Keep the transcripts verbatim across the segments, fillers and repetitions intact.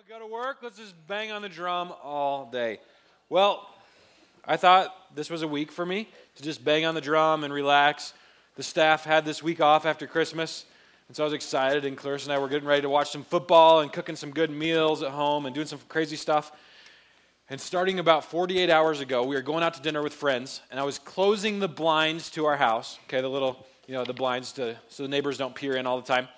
want to go to work? Let's just bang on the drum all day. Well, I thought this was a week for me to just bang on the drum and relax. The staff had this week off after Christmas, and so I was excited, and Clarice and I were getting ready to watch some football and cooking some good meals at home and doing some crazy stuff. And starting about forty-eight hours ago, we were going out to dinner with friends, and I was closing the blinds to our house, okay, the little, you know, the blinds to so the neighbors don't peer in all the time.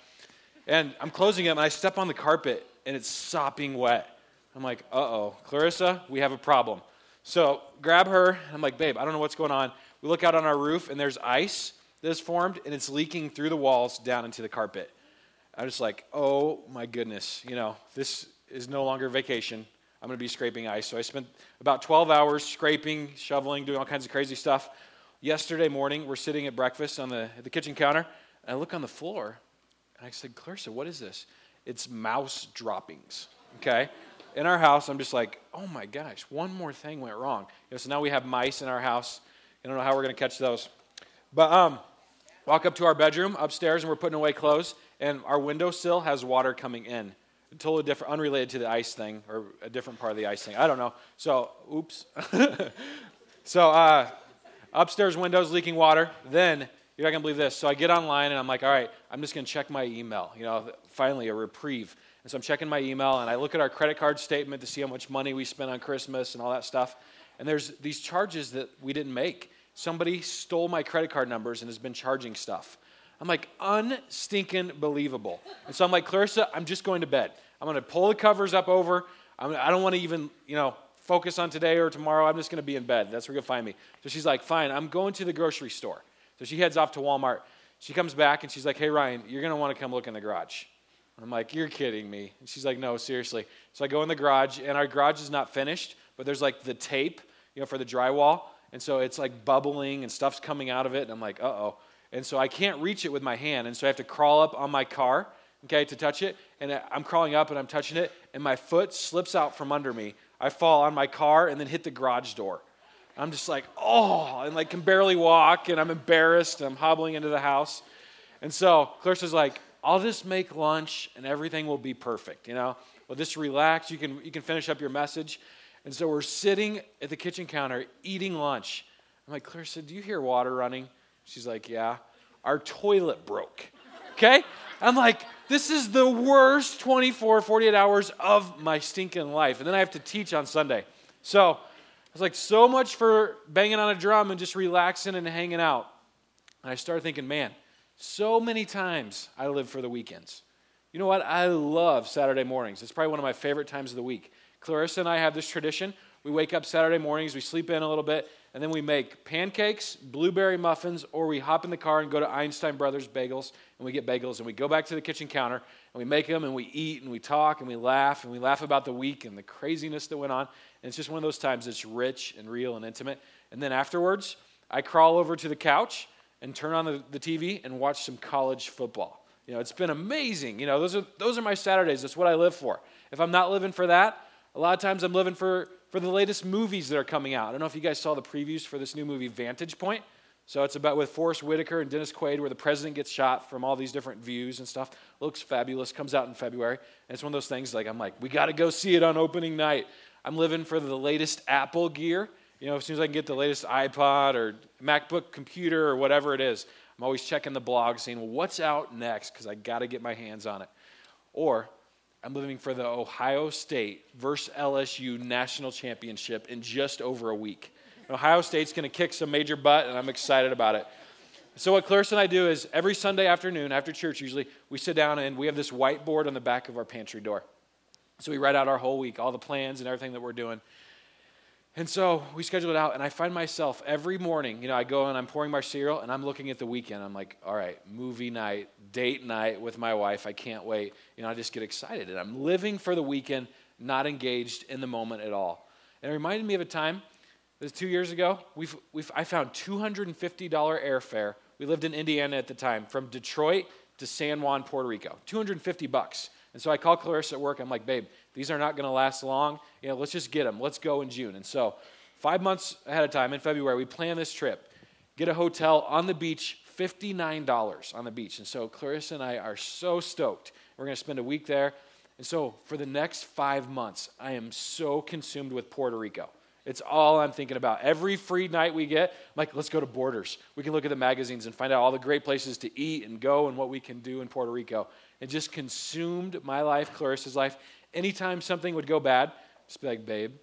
And I'm closing them, and I step on the carpet, and it's sopping wet. I'm like, uh-oh, Clarissa, we have a problem. So grab her, and I'm like, babe, I don't know what's going on. We look out on our roof, and there's ice that has formed, and it's leaking through the walls down into the carpet. I'm just like, oh, my goodness, you know, this is no longer vacation. I'm going to be scraping ice. So I spent about twelve hours scraping, shoveling, doing all kinds of crazy stuff. Yesterday morning, we're sitting at breakfast on the, at the kitchen counter, and I look on the floor, and I said, Clarissa, what is this? It's mouse droppings, okay? In our house, I'm just like, oh my gosh, one more thing went wrong. You know, so now we have mice in our house. I don't know how we're going to catch those. But um, walk up to our bedroom upstairs, and we're putting away clothes, and our windowsill has water coming in. Totally different, unrelated to the ice thing, or a different part of the ice thing. I don't know. So, oops. so, uh, upstairs windows leaking water. Then, you're not going to believe this. So I get online, and I'm like, all right, I'm just going to check my email. You know, finally a reprieve. And so I'm checking my email, and I look at our credit card statement to see how much money we spent on Christmas and all that stuff. And there's these charges that we didn't make. Somebody stole my credit card numbers and has been charging stuff. I'm like, unstinking believable. And so I'm like, Clarissa, I'm just going to bed. I'm going to pull the covers up over. I'm, I don't want to even, you know, focus on today or tomorrow. I'm just going to be in bed. That's where you'll find me. So she's like, fine, I'm going to the grocery store. So she heads off to Walmart. She comes back and she's like, hey, Ryan, you're going to want to come look in the garage. I'm like, you're kidding me. And she's like, no, seriously. So I go in the garage, and our garage is not finished, but there's like the tape, you know, for the drywall. And so it's like bubbling and stuff's coming out of it. And I'm like, uh-oh. And so I can't reach it with my hand, and so I have to crawl up on my car, okay, to touch it, and I'm crawling up, and I'm touching it, and my foot slips out from under me. I fall on my car and then hit the garage door. I'm just like, oh, and like can barely walk, and I'm embarrassed, and I'm hobbling into the house. And so Clarissa's like, I'll just make lunch, and everything will be perfect, you know? Well, just relax, you can you can finish up your message. And so we're sitting at the kitchen counter eating lunch. I'm like, Clarissa, do you hear water running? She's like, yeah, our toilet broke, okay? I'm like, this is the worst twenty-four, forty-eight hours of my stinking life. And then I have to teach on Sunday. So I was like, so much for banging on a drum and just relaxing and hanging out. And I started thinking, man, so many times I live for the weekends. You know what? I love Saturday mornings. It's probably one of my favorite times of the week. Clarissa and I have this tradition. We wake up Saturday mornings, we sleep in a little bit, and then we make pancakes, blueberry muffins, or we hop in the car and go to Einstein Brothers Bagels, and we get bagels, and we go back to the kitchen counter, and we make them, and we eat, and we talk, and we laugh, and we laugh about the week and the craziness that went on. And it's just one of those times that's rich and real and intimate. And then afterwards, I crawl over to the couch and turn on the, the T V and watch some college football. You know, it's been amazing. You know, those are those are my Saturdays. That's what I live for. If I'm not living for that, a lot of times I'm living for... for the latest movies that are coming out. I don't know if you guys saw the previews for this new movie, Vantage Point. So it's about with Forrest Whitaker and Dennis Quaid, where the president gets shot from all these different views and stuff. Looks fabulous, comes out in February. And it's one of those things, like, I'm like, we got to go see it on opening night. I'm living for the latest Apple gear. You know, as soon as I can get the latest iPod or MacBook computer or whatever it is, I'm always checking the blog, seeing, well, what's out next, because I got to get my hands on it. Or I'm living for the Ohio State versus L S U national championship in just over a week. Ohio State's going to kick some major butt, and I'm excited about it. So what Clarissa and I do is every Sunday afternoon, after church usually, we sit down and we have this whiteboard on the back of our pantry door. So we write out our whole week, all the plans and everything that we're doing. And so we schedule it out, and I find myself every morning, you know, I go and I'm pouring my cereal, and I'm looking at the weekend. I'm like, all right, movie night, date night with my wife. I can't wait. You know, I just get excited, and I'm living for the weekend, not engaged in the moment at all. And it reminded me of a time, it was two years ago, we've, we've, I found two hundred fifty dollars airfare. We lived in Indiana at the time, from Detroit to San Juan, Puerto Rico, two hundred fifty bucks. And so I call Clarissa at work. I'm like, babe, these are not going to last long. You know, let's just get them. Let's go in June. And so five months ahead of time, in February, we plan this trip. Get a hotel on the beach, fifty-nine dollars on the beach. And so Clarissa and I are so stoked. We're going to spend a week there. And so for the next five months, I am so consumed with Puerto Rico. It's all I'm thinking about. Every free night we get, I'm like, let's go to Borders. We can look at the magazines and find out all the great places to eat and go and what we can do in Puerto Rico. It just consumed my life, Clarice's life. Anytime something would go bad, just be like, babe,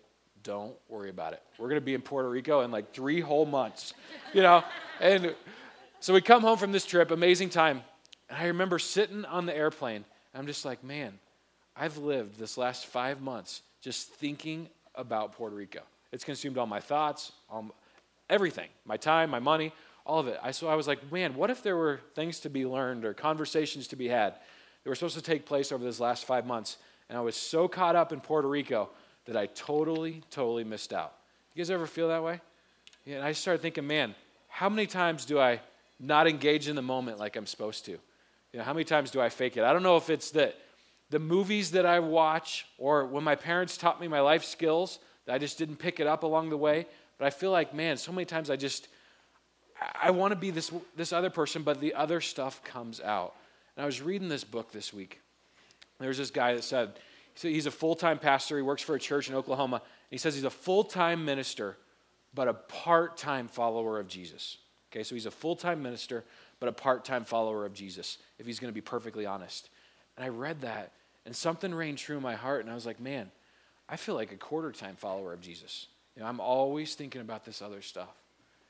don't worry about it. We're going to be in Puerto Rico in like three whole months, you know? And so we come home from this trip, amazing time. And I remember sitting on the airplane. I'm just like, man, I've lived this last five months just thinking about Puerto Rico. It's consumed all my thoughts, all my, everything, my time, my money, all of it. I, so I was like, man, what if there were things to be learned or conversations to be had that were supposed to take place over this last five months? And I was so caught up in Puerto Rico that I totally, totally missed out. You guys ever feel that way? Yeah, and I started thinking, man, how many times do I not engage in the moment like I'm supposed to? You know, how many times do I fake it? I don't know if it's that the movies that I watch or when my parents taught me my life skills, I just didn't pick it up along the way, but I feel like, man, so many times I just, I want to be this this other person, but the other stuff comes out. And I was reading this book this week. There's this guy that said, he's a full-time pastor. He works for a church in Oklahoma. And he says he's a full-time minister, but a part-time follower of Jesus. Okay, so he's a full-time minister, but a part-time follower of Jesus, if he's going to be perfectly honest. And I read that, and something rang true in my heart, and I was like, man, I feel like a quarter-time follower of Jesus. You know, I'm always thinking about this other stuff.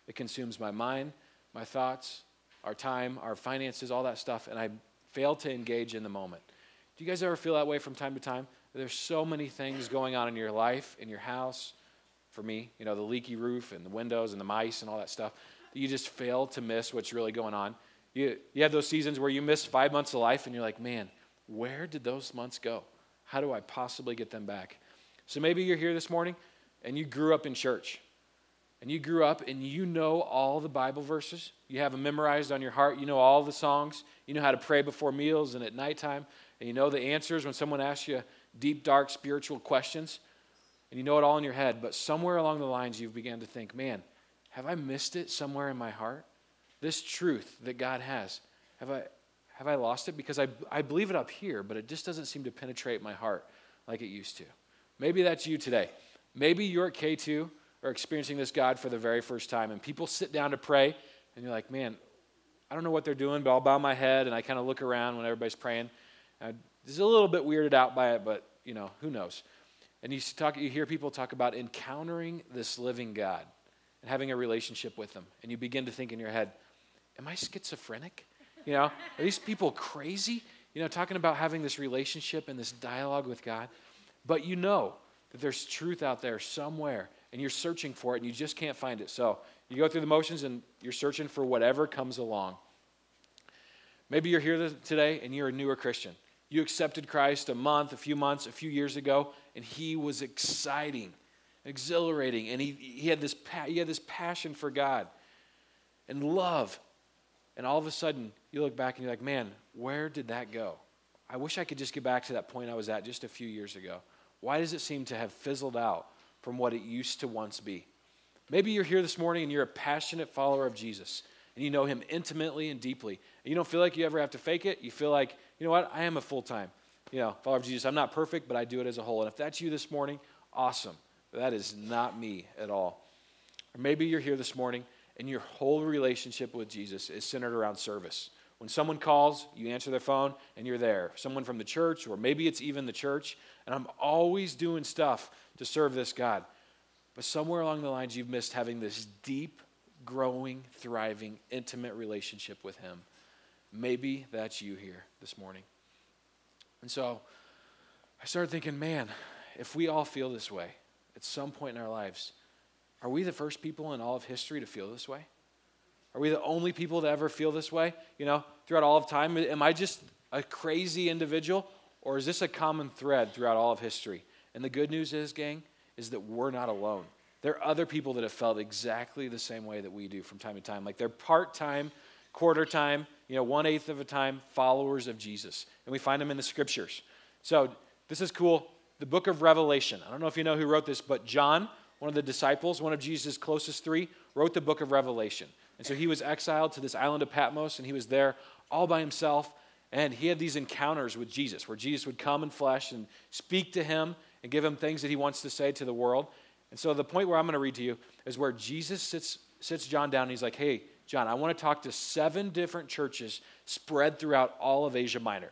It consumes my mind, my thoughts, our time, our finances, all that stuff, and I fail to engage in the moment. Do you guys ever feel that way from time to time? There's so many things going on in your life, in your house, for me, you know, the leaky roof and the windows and the mice and all that stuff, that you just fail to miss what's really going on. You, you have those seasons where you miss five months of life, and you're like, man, where did those months go? How do I possibly get them back? So maybe you're here this morning and you grew up in church and you grew up and you know all the Bible verses. You have them memorized on your heart. You know all the songs. You know how to pray before meals and at nighttime. And you know the answers when someone asks you deep, dark spiritual questions. And you know it all in your head. But somewhere along the lines you've began to think, man, have I missed it somewhere in my heart? This truth that God has, have I have I lost it? Because I I believe it up here, but it just doesn't seem to penetrate my heart like it used to. Maybe that's you today. Maybe you're at K two or experiencing this God for the very first time, and people sit down to pray, and you're like, man, I don't know what they're doing, but I'll bow my head, and I kind of look around when everybody's praying. I'm just a little bit weirded out by it, but, you know, who knows? And you talk, you hear people talk about encountering this living God and having a relationship with them, and you begin to think in your head, am I schizophrenic? You know, are these people crazy? You know, talking about having this relationship and this dialogue with God. But you know that there's truth out there somewhere, and you're searching for it, and you just can't find it. So you go through the motions, and you're searching for whatever comes along. Maybe you're here today, and you're a newer Christian. You accepted Christ a month, a few months, a few years ago, and he was exciting, exhilarating, and he, he, had this pa- he had this passion for God and love. And all of a sudden, you look back, and you're like, man, where did that go? I wish I could just get back to that point I was at just a few years ago. Why does it seem to have fizzled out from what it used to once be? Maybe you're here this morning and you're a passionate follower of Jesus and you know him intimately and deeply. And you don't feel like you ever have to fake it. You feel like, you know what, I am a full-time, you know, follower of Jesus. I'm not perfect, but I do it as a whole. And if that's you this morning, awesome. But that is not me at all. Or maybe you're here this morning and your whole relationship with Jesus is centered around service. When someone calls, you answer their phone, and you're there. Someone from the church, or maybe it's even the church, and I'm always doing stuff to serve this God. But somewhere along the lines, you've missed having this deep, growing, thriving, intimate relationship with him. Maybe that's you here this morning. And so I started thinking, man, if we all feel this way at some point in our lives, are we the first people in all of history to feel this way? Are we the only people to ever feel this way? You know, throughout all of time, am I just a crazy individual? Or is this a common thread throughout all of history? And the good news is, gang, is that we're not alone. There are other people that have felt exactly the same way that we do from time to time. Like they're part-time, quarter-time, you know, one-eighth of a time followers of Jesus. And we find them in the scriptures. So this is cool. The book of Revelation. I don't know if you know who wrote this, but John, one of the disciples, one of Jesus' closest three, wrote the book of Revelation. And so he was exiled to this island of Patmos, and he was there all by himself. And he had these encounters with Jesus where Jesus would come in flesh and speak to him and give him things that he wants to say to the world. And so the point where I'm going to read to you is where Jesus sits sits John down and he's like, hey, John, I want to talk to seven different churches spread throughout all of Asia Minor.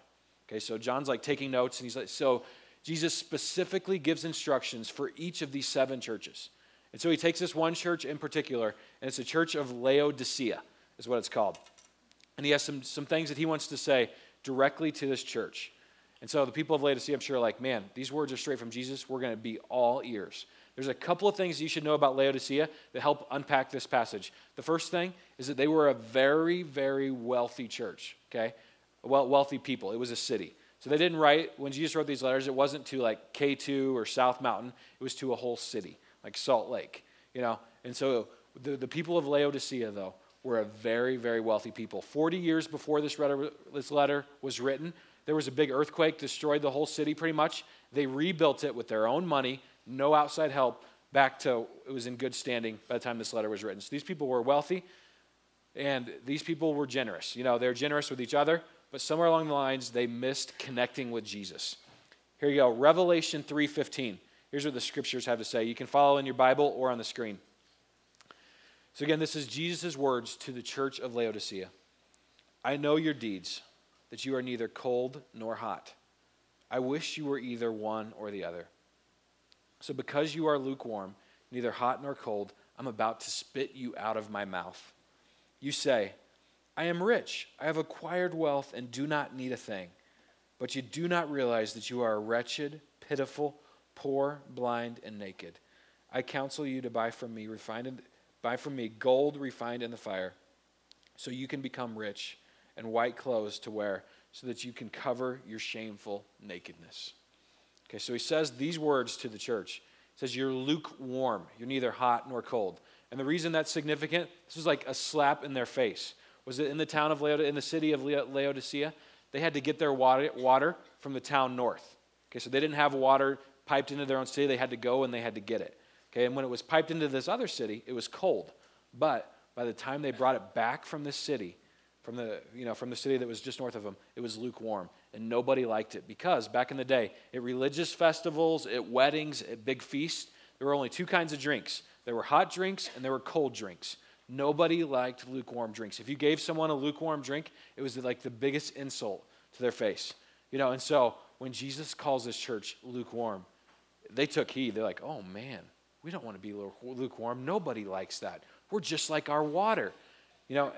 Okay, so John's like taking notes and he's like, so Jesus specifically gives instructions for each of these seven churches. And so he takes this one church in particular, and it's the Church of Laodicea is what it's called. And he has some, some things that he wants to say directly to this church. And so the people of Laodicea, I'm sure, are like, man, these words are straight from Jesus. We're going to be all ears. There's a couple of things you should know about Laodicea that help unpack this passage. The first thing is that they were a very, very wealthy church, okay? Well, wealthy people. It was a city. So they didn't write, when Jesus wrote these letters, it wasn't to like K two or South Mountain. It was to a whole city, like Salt Lake, you know? And so the, the people of Laodicea, though, were a very, very wealthy people. Forty years before this letter, this letter was written, there was a big earthquake, destroyed the whole city pretty much. They rebuilt it with their own money, no outside help, back to it was in good standing by the time this letter was written. So these people were wealthy, and these people were generous. You know, they're generous with each other, but somewhere along the lines, they missed connecting with Jesus. Here you go, Revelation three fifteen. Here's what the scriptures have to say. You can follow in your Bible or on the screen. So again, this is Jesus' words to the church of Laodicea. I know your deeds, that you are neither cold nor hot. I wish you were either one or the other. So because you are lukewarm, neither hot nor cold, I'm about to spit you out of my mouth. You say, I am rich, I have acquired wealth and do not need a thing. But you do not realize that you are wretched, pitiful, poor, blind, and naked. I counsel you to buy from me refined, buy from me gold refined in the fire, so you can become rich, and white clothes to wear so that you can cover your shameful nakedness. Okay, so he says these words to the church. He says, you're lukewarm. You're neither hot nor cold. And the reason that's significant, this was like a slap in their face, was that in the town of Laodicea, in the city of Laodicea, they had to get their water, water from the town north. Okay, so they didn't have water piped into their own city. They had to go and they had to get it. Okay, and when it was piped into this other city, it was cold. But by the time they brought it back from this city, From the you know from the city that was just north of them, it was lukewarm, and nobody liked it because back in the day, at religious festivals, at weddings, at big feasts, there were only two kinds of drinks. There were hot drinks and there were cold drinks. Nobody liked lukewarm drinks. If you gave someone a lukewarm drink, it was like the biggest insult to their face, you know. And so when Jesus calls this church lukewarm, they took heed. They're like, oh man, we don't want to be lukewarm. Nobody likes that. We're just like our water, you know.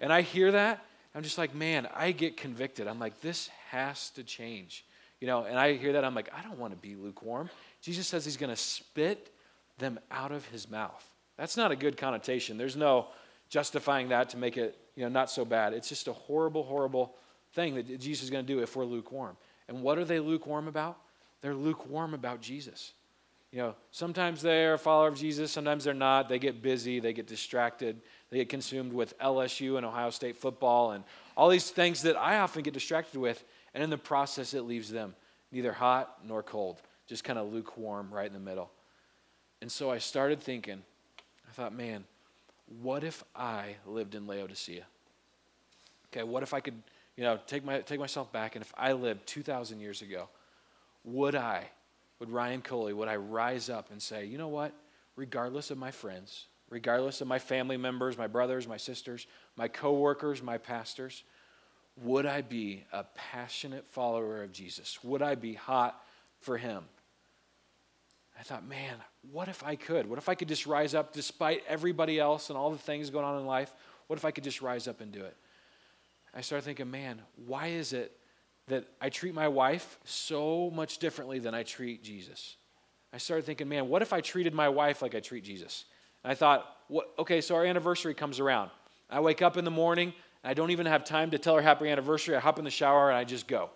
And I hear that, I'm just like, man, I get convicted. I'm like, this has to change. You know, and I hear that, I'm like, I don't want to be lukewarm. Jesus says he's going to spit them out of his mouth. That's not a good connotation. There's no justifying that to make it, you know, not so bad. It's just a horrible, horrible thing that Jesus is going to do if we're lukewarm. And what are they lukewarm about? They're lukewarm about Jesus. You know, sometimes they're a follower of Jesus, sometimes they're not. They get busy, they get distracted, they get consumed with L S U and Ohio State football and all these things that I often get distracted with, and in the process it leaves them neither hot nor cold, just kind of lukewarm right in the middle. And so I started thinking, I thought, man, what if I lived in Laodicea? Okay, what if I could, you know, take my take myself back, and if I lived two thousand years ago, would I? Would Ryan Coley, would I rise up and say, you know what, regardless of my friends, regardless of my family members, my brothers, my sisters, my coworkers, my pastors, would I be a passionate follower of Jesus? Would I be hot for him? I thought, man, what if I could? What if I could just rise up despite everybody else and all the things going on in life? What if I could just rise up and do it? I started thinking, man, why is it that I treat my wife so much differently than I treat Jesus? I started thinking, man, what if I treated my wife like I treat Jesus? And I thought, what, okay, so our anniversary comes around. I wake up in the morning, and I don't even have time to tell her happy anniversary. I hop in the shower, and I just go.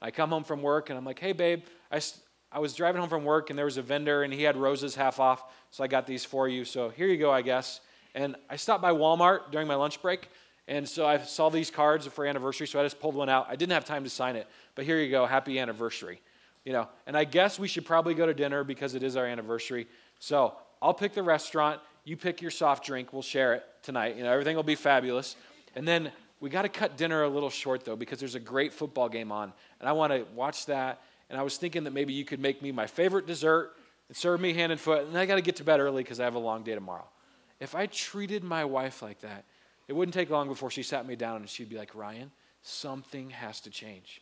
I come home from work, and I'm like, hey, babe, I, I was driving home from work, and there was a vendor, and he had roses half off, so I got these for you, so here you go, I guess. And I stopped by Walmart during my lunch break, and so I saw these cards for anniversary, so I just pulled one out. I didn't have time to sign it, but here you go, happy anniversary. You know, and I guess we should probably go to dinner because it is our anniversary. So I'll pick the restaurant, you pick your soft drink, we'll share it tonight. You know, everything will be fabulous. And then We got to cut dinner a little short, though, because there's a great football game on, and I want to watch that. And I was thinking that maybe you could make me my favorite dessert and serve me hand and foot, and I got to get to bed early because I have a long day tomorrow. If I treated my wife like that, it wouldn't take long before she sat me down and she'd be like, Ryan, something has to change.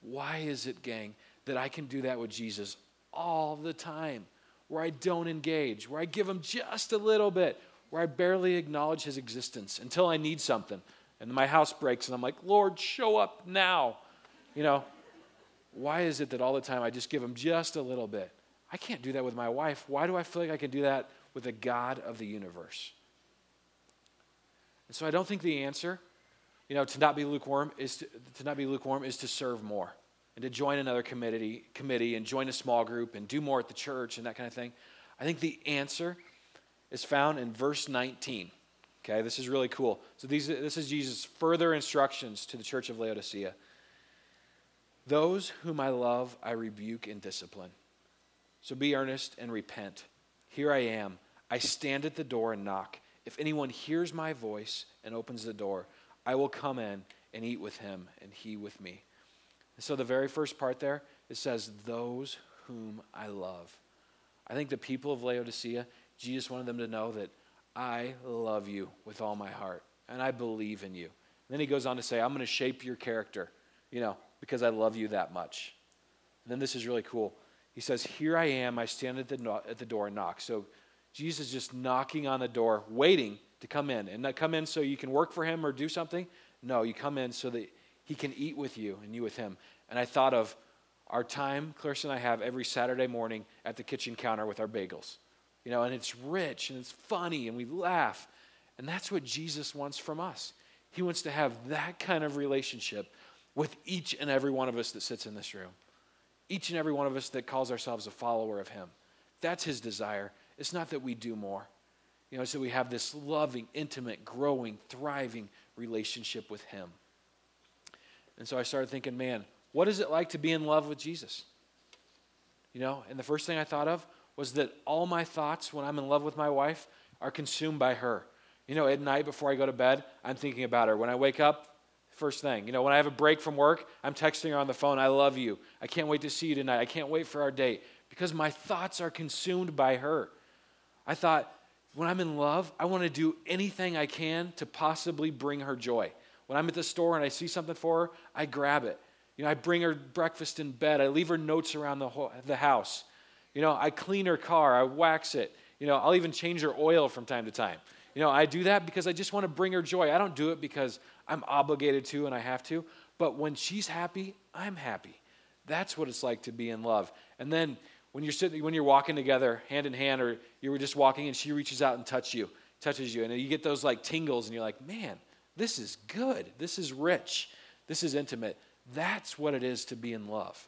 Why is it, gang, that I can do that with Jesus all the time, where I don't engage, where I give him just a little bit, where I barely acknowledge his existence until I need something? And my house breaks, and I'm like, Lord, show up now. You know, why is it that all the time I just give him just a little bit? I can't do that with my wife. Why do I feel like I can do that with the God of the universe? And so I don't think the answer, you know, to not be lukewarm is to, to not be lukewarm is to serve more and to join another committee, committee and join a small group and do more at the church and that kind of thing. I think the answer is found in verse nineteen. Okay, this is really cool. So these, this is Jesus' further instructions to the church of Laodicea. Those whom I love, I rebuke and discipline. So be earnest and repent. Here I am. I stand at the door and knock. If anyone hears my voice and opens the door, I will come in and eat with him and he with me. And so the very first part there, it says, those whom I love. I think the people of Laodicea, Jesus wanted them to know that I love you with all my heart, and I believe in you. And then he goes on to say, I'm going to shape your character, you know, because I love you that much. And then this is really cool. He says, here I am, I stand at the no- at the door and knock. So Jesus is just knocking on the door, waiting to come in. And not come in so you can work for him or do something. No, you come in so that he can eat with you and you with him. And I thought of our time, Clarice and I have every Saturday morning at the kitchen counter with our bagels. You know, and it's rich, and it's funny, and we laugh. And that's what Jesus wants from us. He wants to have that kind of relationship with each and every one of us that sits in this room. Each and every one of us that calls ourselves a follower of him. That's his desire. It's not that we do more. You know, it's that we have this loving, intimate, growing, thriving relationship with him. And so I started thinking, man, what is it like to be in love with Jesus? You know, and the first thing I thought of was that all my thoughts when I'm in love with my wife are consumed by her. You know, at night before I go to bed, I'm thinking about her. When I wake up, first thing. You know, when I have a break from work, I'm texting her on the phone, I love you. I can't wait to see you tonight. I can't wait for our date. Because my thoughts are consumed by her. I thought, when I'm in love, I want to do anything I can to possibly bring her joy. When I'm at the store and I see something for her, I grab it. You know, I bring her breakfast in bed. I leave her notes around the ho- the house. You know, I clean her car, I wax it. You know, I'll even change her oil from time to time. You know, I do that because I just want to bring her joy. I don't do it because I'm obligated to and I have to. But when she's happy, I'm happy. That's what it's like to be in love. And then when you're sitting, when you're walking together, hand in hand, or you were just walking and she reaches out and touches you, touches you, and you get those like tingles, and you're like, man, this is good. This is rich. This is intimate. That's what it is to be in love.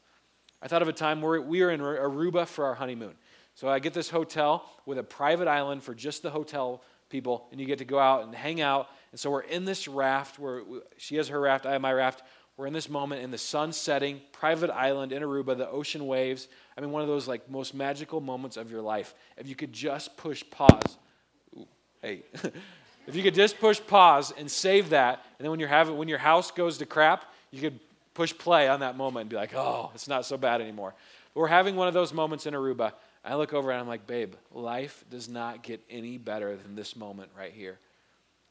I thought of a time where we were in Aruba for our honeymoon. So I get this hotel with a private island for just the hotel people, and you get to go out and hang out. And so we're in this raft. Where she has her raft, I have my raft. We're in this moment in the sun setting, private island in Aruba, the ocean waves. I mean, one of those like most magical moments of your life. If you could just push pause. Ooh, hey. If you could just push pause and save that, and then when you're having, when your house goes to crap, you could push play on that moment and be like, oh, it's not so bad anymore. But we're having one of those moments in Aruba. I look over and I'm like, babe, life does not get any better than this moment right here.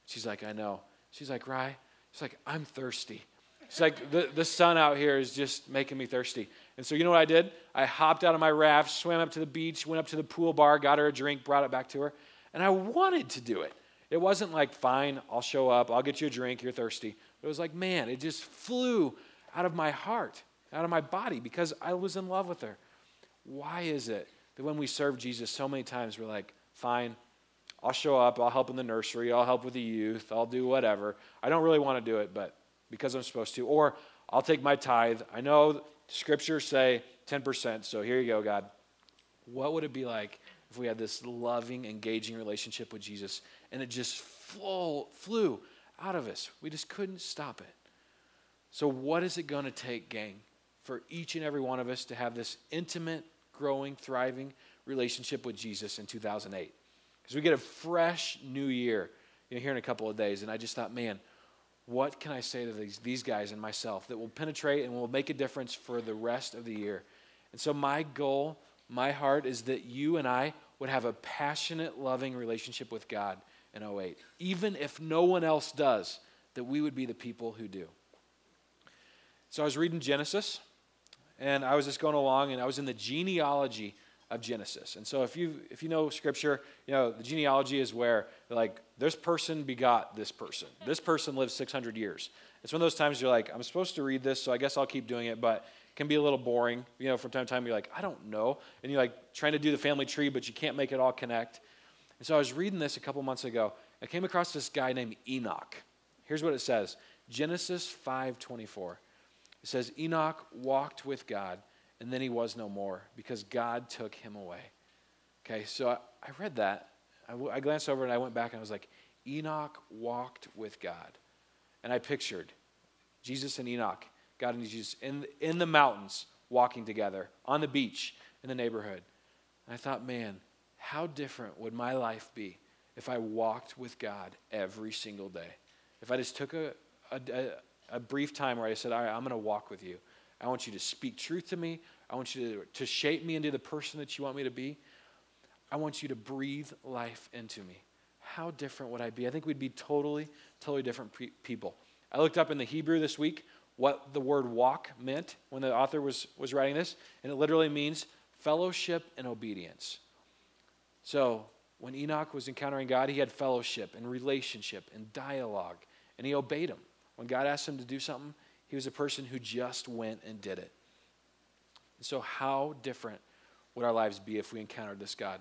She's like, I know. She's like, Rye. She's like, I'm thirsty. She's like, the, the sun out here is just making me thirsty. And so you know what I did? I hopped out of my raft, swam up to the beach, went up to the pool bar, got her a drink, brought it back to her. And I wanted to do it. It wasn't like, fine, I'll show up, I'll get you a drink, you're thirsty. It was like, man, it just flew out of my heart, out of my body, because I was in love with her. Why is it that when we serve Jesus so many times, we're like, fine, I'll show up, I'll help in the nursery, I'll help with the youth, I'll do whatever. I don't really want to do it, but because I'm supposed to. Or I'll take my tithe. I know scriptures say ten percent, so here you go, God. What would it be like if we had this loving, engaging relationship with Jesus, and it just flew, flew out of us? We just couldn't stop it. So what is it going to take, gang, for each and every one of us to have this intimate, growing, thriving relationship with Jesus in two thousand eight? Because we get a fresh new year, you know, here in a couple of days. And I just thought, man, what can I say to these, these guys and myself that will penetrate and will make a difference for the rest of the year? And so my goal, my heart is that you and I would have a passionate, loving relationship with God in oh eight. Even if no one else does, that we would be the people who do. So I was reading Genesis, and I was just going along, and I was in the genealogy of Genesis. And so if you if you know Scripture, you know the genealogy is where, like, this person begot this person. This person lived six hundred years. It's one of those times you're like, I'm supposed to read this, so I guess I'll keep doing it, but it can be a little boring. You know, from time to time, you're like, I don't know. And you're, like, trying to do the family tree, but you can't make it all connect. And so I was reading this a couple months ago. I came across this guy named Enoch. Here's what it says, Genesis five twenty-four. It says, Enoch walked with God, and then he was no more because God took him away. Okay, so I, I read that. I, w- I glanced over and I went back and I was like, Enoch walked with God. And I pictured Jesus and Enoch, God and Jesus, in, in the mountains walking together, on the beach, in the neighborhood. And I thought, man, how different would my life be if I walked with God every single day? If I just took a... a, a a brief time where I said, all right, I'm going to walk with you. I want you to speak truth to me. I want you to, to shape me into the person that you want me to be. I want you to breathe life into me. How different would I be? I think we'd be totally, totally different pre- people. I looked up in the Hebrew this week what the word walk meant when the author was, was writing this, and it literally means fellowship and obedience. So when Enoch was encountering God, he had fellowship and relationship and dialogue, and he obeyed him. When God asked him to do something, he was a person who just went and did it. And so how different would our lives be if we encountered this God?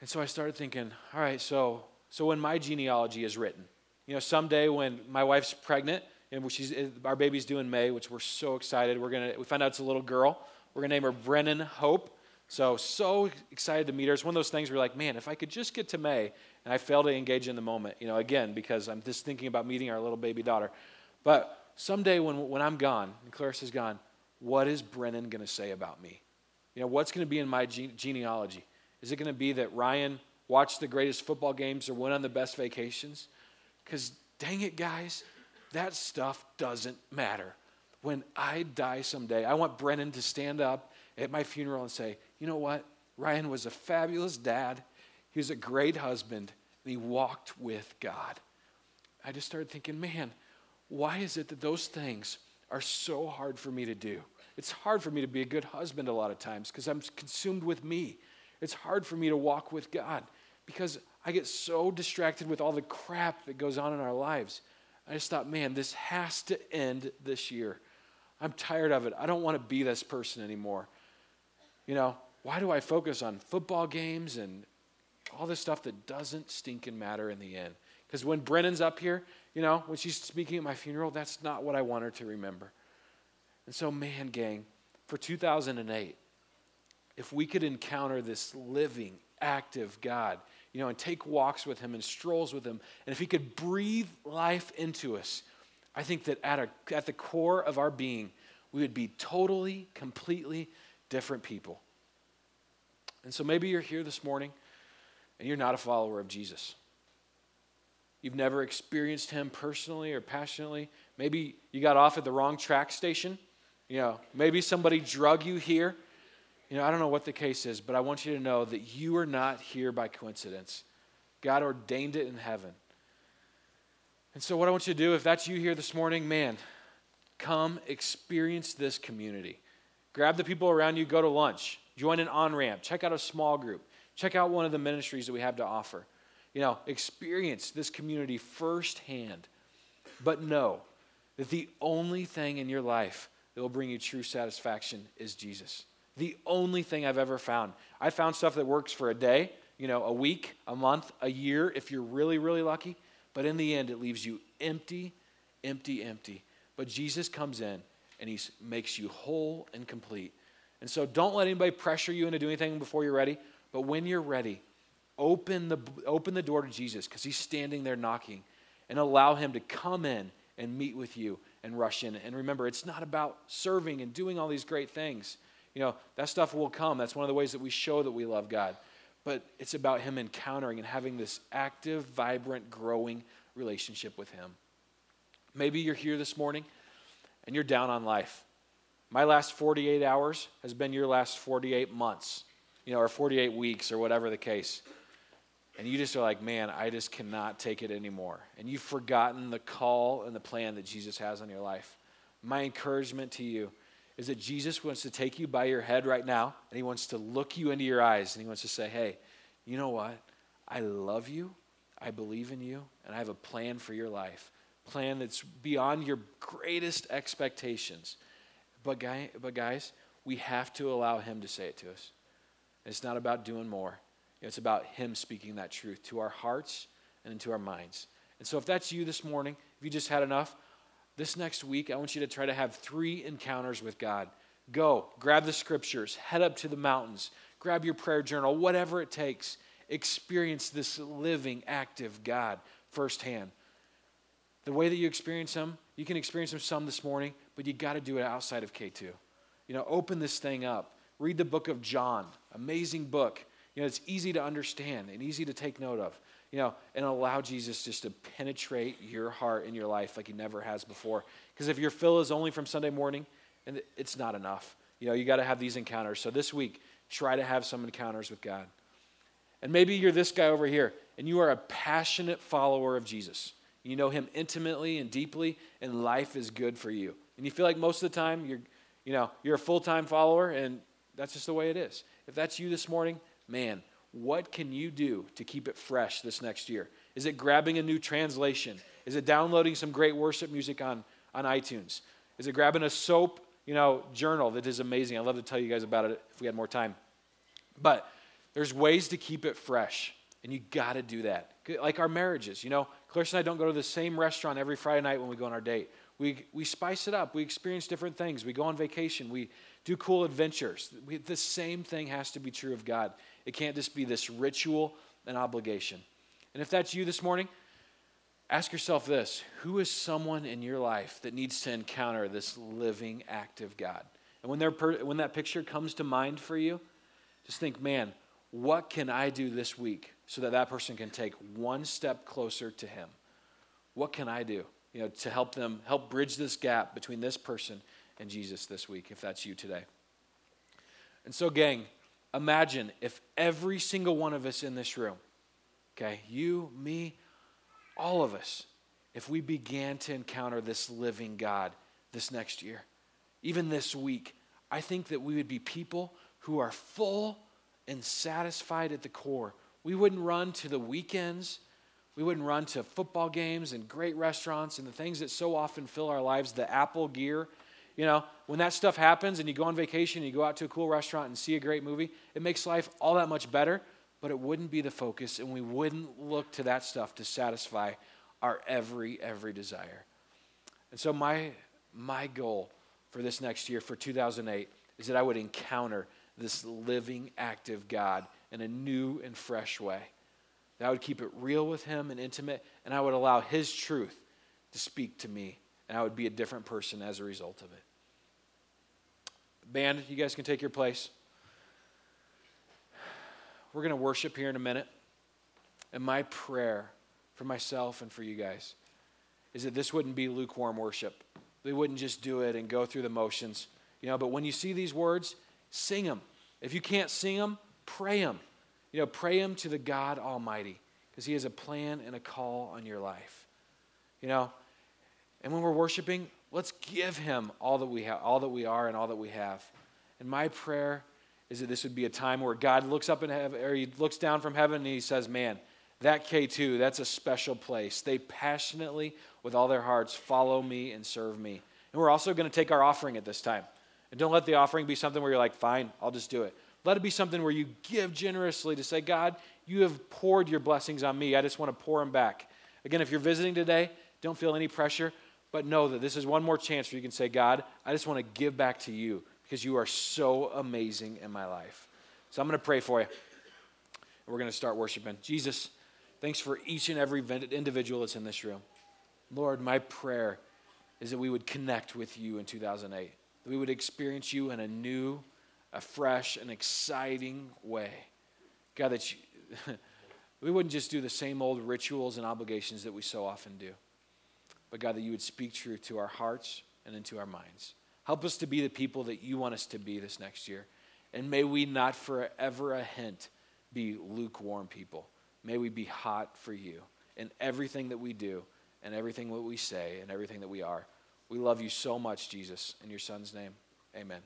And so I started thinking, all right, so so when my genealogy is written, you know, someday when my wife's pregnant, and she's our baby's due in May, which we're so excited. We're gonna we found out it's a little girl. We're gonna name her Brennan Hope. So, so excited to meet her. It's one of those things where you're like, man, if I could just get to May, and I fail to engage in the moment, you know, again, because I'm just thinking about meeting our little baby daughter. But someday when when I'm gone, and Clarice is gone, what is Brennan going to say about me? You know, what's going to be in my gene- genealogy? Is it going to be that Ryan watched the greatest football games or went on the best vacations? Because dang it, guys, that stuff doesn't matter. When I die someday, I want Brennan to stand up at my funeral and say, you know what? Ryan was a fabulous dad. He was a great husband, and he walked with God. I just started thinking, man, why is it that those things are so hard for me to do? It's hard for me to be a good husband a lot of times because I'm consumed with me. It's hard for me to walk with God because I get so distracted with all the crap that goes on in our lives. I just thought, man, this has to end this year. I'm tired of it. I don't want to be this person anymore. You know, why do I focus on football games and all this stuff that doesn't stinking matter in the end? Because when Brennan's up here, you know, when she's speaking at my funeral, that's not what I want her to remember. And so, man, gang, for two thousand eight, if we could encounter this living, active God, you know, and take walks with him and strolls with him, and if he could breathe life into us, I think that at, a, at the core of our being, we would be totally, completely different people. And so maybe you're here this morning and you're not a follower of Jesus. You've never experienced him personally or passionately. Maybe you got off at the wrong track station. You know, maybe somebody drug you here. You know, I don't know what the case is, but I want you to know that you are not here by coincidence. God ordained it in heaven. And so what I want you to do, if that's you here this morning, man, come experience this community. Grab the people around you, go to lunch, join an on-ramp, check out a small group. Check out one of the ministries that we have to offer. You know, experience this community firsthand. But know that the only thing in your life that will bring you true satisfaction is Jesus. The only thing I've ever found. I found stuff that works for a day, you know, a week, a month, a year, if you're really, really lucky. But in the end, it leaves you empty, empty, empty. But Jesus comes in and he makes you whole and complete. And so don't let anybody pressure you into doing anything before you're ready. But when you're ready, open the open the door to Jesus because he's standing there knocking, and allow him to come in and meet with you and rush in. And remember, it's not about serving and doing all these great things. You know, that stuff will come. That's one of the ways that we show that we love God. But it's about him encountering and having this active, vibrant, growing relationship with him. Maybe you're here this morning and you're down on life. My last forty-eight hours has been your last forty-eight months, you know, or forty-eight weeks or whatever the case. And you just are like, man, I just cannot take it anymore. And you've forgotten the call and the plan that Jesus has on your life. My encouragement to you is that Jesus wants to take you by your head right now, and he wants to look you into your eyes, and he wants to say, hey, you know what? I love you, I believe in you, and I have a plan for your life, a plan that's beyond your greatest expectations. But, guy, but guys, we have to allow him to say it to us. And it's not about doing more. It's about him speaking that truth to our hearts and into our minds. And so if that's you this morning, if you just had enough, this next week I want you to try to have three encounters with God. Go, grab the scriptures, head up to the mountains, grab your prayer journal, whatever it takes. Experience this living, active God firsthand. The way that you experience him, you can experience him some this morning, but you got to do it outside of K two. You know, open this thing up. Read the book of John, amazing book. You know, it's easy to understand and easy to take note of, you know, and allow Jesus just to penetrate your heart and your life like he never has before. Because if your fill is only from Sunday morning, and it's not enough. You know, you got to have these encounters. So this week, try to have some encounters with God. And maybe you're this guy over here, and you are a passionate follower of Jesus. You know him intimately and deeply, and life is good for you. And you feel like most of the time you're, you know, you're a full-time follower, and that's just the way it is. If that's you this morning, man, what can you do to keep it fresh this next year? Is it grabbing a new translation? Is it downloading some great worship music on, on iTunes? Is it grabbing a soap, you know, journal that is amazing? I'd love to tell you guys about it if we had more time. But there's ways to keep it fresh, and you got to do that. Like our marriages, you know, Clarice and I don't go to the same restaurant every Friday night when we go on our date. We we spice it up. We experience different things. We go on vacation. We do cool adventures. We, the same thing has to be true of God. It can't just be this ritual and obligation. And if that's you this morning, ask yourself this. Who is someone in your life that needs to encounter this living, active God? And when, they're per, when that picture comes to mind for you, just think, man, what can I do this week so that that person can take one step closer to him? What can I do? You know, to help them, help bridge this gap between this person and Jesus this week, if that's you today. And so, gang, imagine if every single one of us in this room, okay, you, me, all of us, if we began to encounter this living God this next year, even this week, I think that we would be people who are full and satisfied at the core. We wouldn't run to the weekends. We wouldn't run to football games and great restaurants and the things that so often fill our lives, the Apple gear. You know, when that stuff happens and you go on vacation and you go out to a cool restaurant and see a great movie, it makes life all that much better, but it wouldn't be the focus, and we wouldn't look to that stuff to satisfy our every, every desire. And so my, my goal for this next year, for two thousand eight, is that I would encounter this living, active God in a new and fresh way. That I would keep it real with him and intimate, and I would allow his truth to speak to me, and I would be a different person as a result of it. Band, you guys can take your place. We're going to worship here in a minute, and my prayer for myself and for you guys is that this wouldn't be lukewarm worship. They wouldn't just do it and go through the motions, you know, but when you see these words, sing them. If you can't sing them, pray them. You know, pray him to the God Almighty, because he has a plan and a call on your life. You know, and when we're worshiping, let's give him all that we have, all that we are, and all that we have. And my prayer is that this would be a time where God looks up in heaven, or he looks down from heaven, and he says, "Man, that K two, that's a special place. They passionately, with all their hearts, follow me and serve me." And we're also going to take our offering at this time, and don't let the offering be something where you're like, "Fine, I'll just do it." Let it be something where you give generously to say, God, you have poured your blessings on me. I just want to pour them back. Again, if you're visiting today, don't feel any pressure, but know that this is one more chance where you can say, God, I just want to give back to you because you are so amazing in my life. So I'm going to pray for you. We're going to start worshiping. Jesus, thanks for each and every individual that's in this room. Lord, my prayer is that we would connect with you in two thousand eight, that we would experience you in a new a fresh and exciting way. God, that you, we wouldn't just do the same old rituals and obligations that we so often do. but God, that you would speak truth to our hearts and into our minds. Help us to be the people that you want us to be this next year. And may we not forever a hint be lukewarm people. May we be hot for you in everything that we do and everything that we say and everything that we are. We love you so much, Jesus. In your son's name, amen.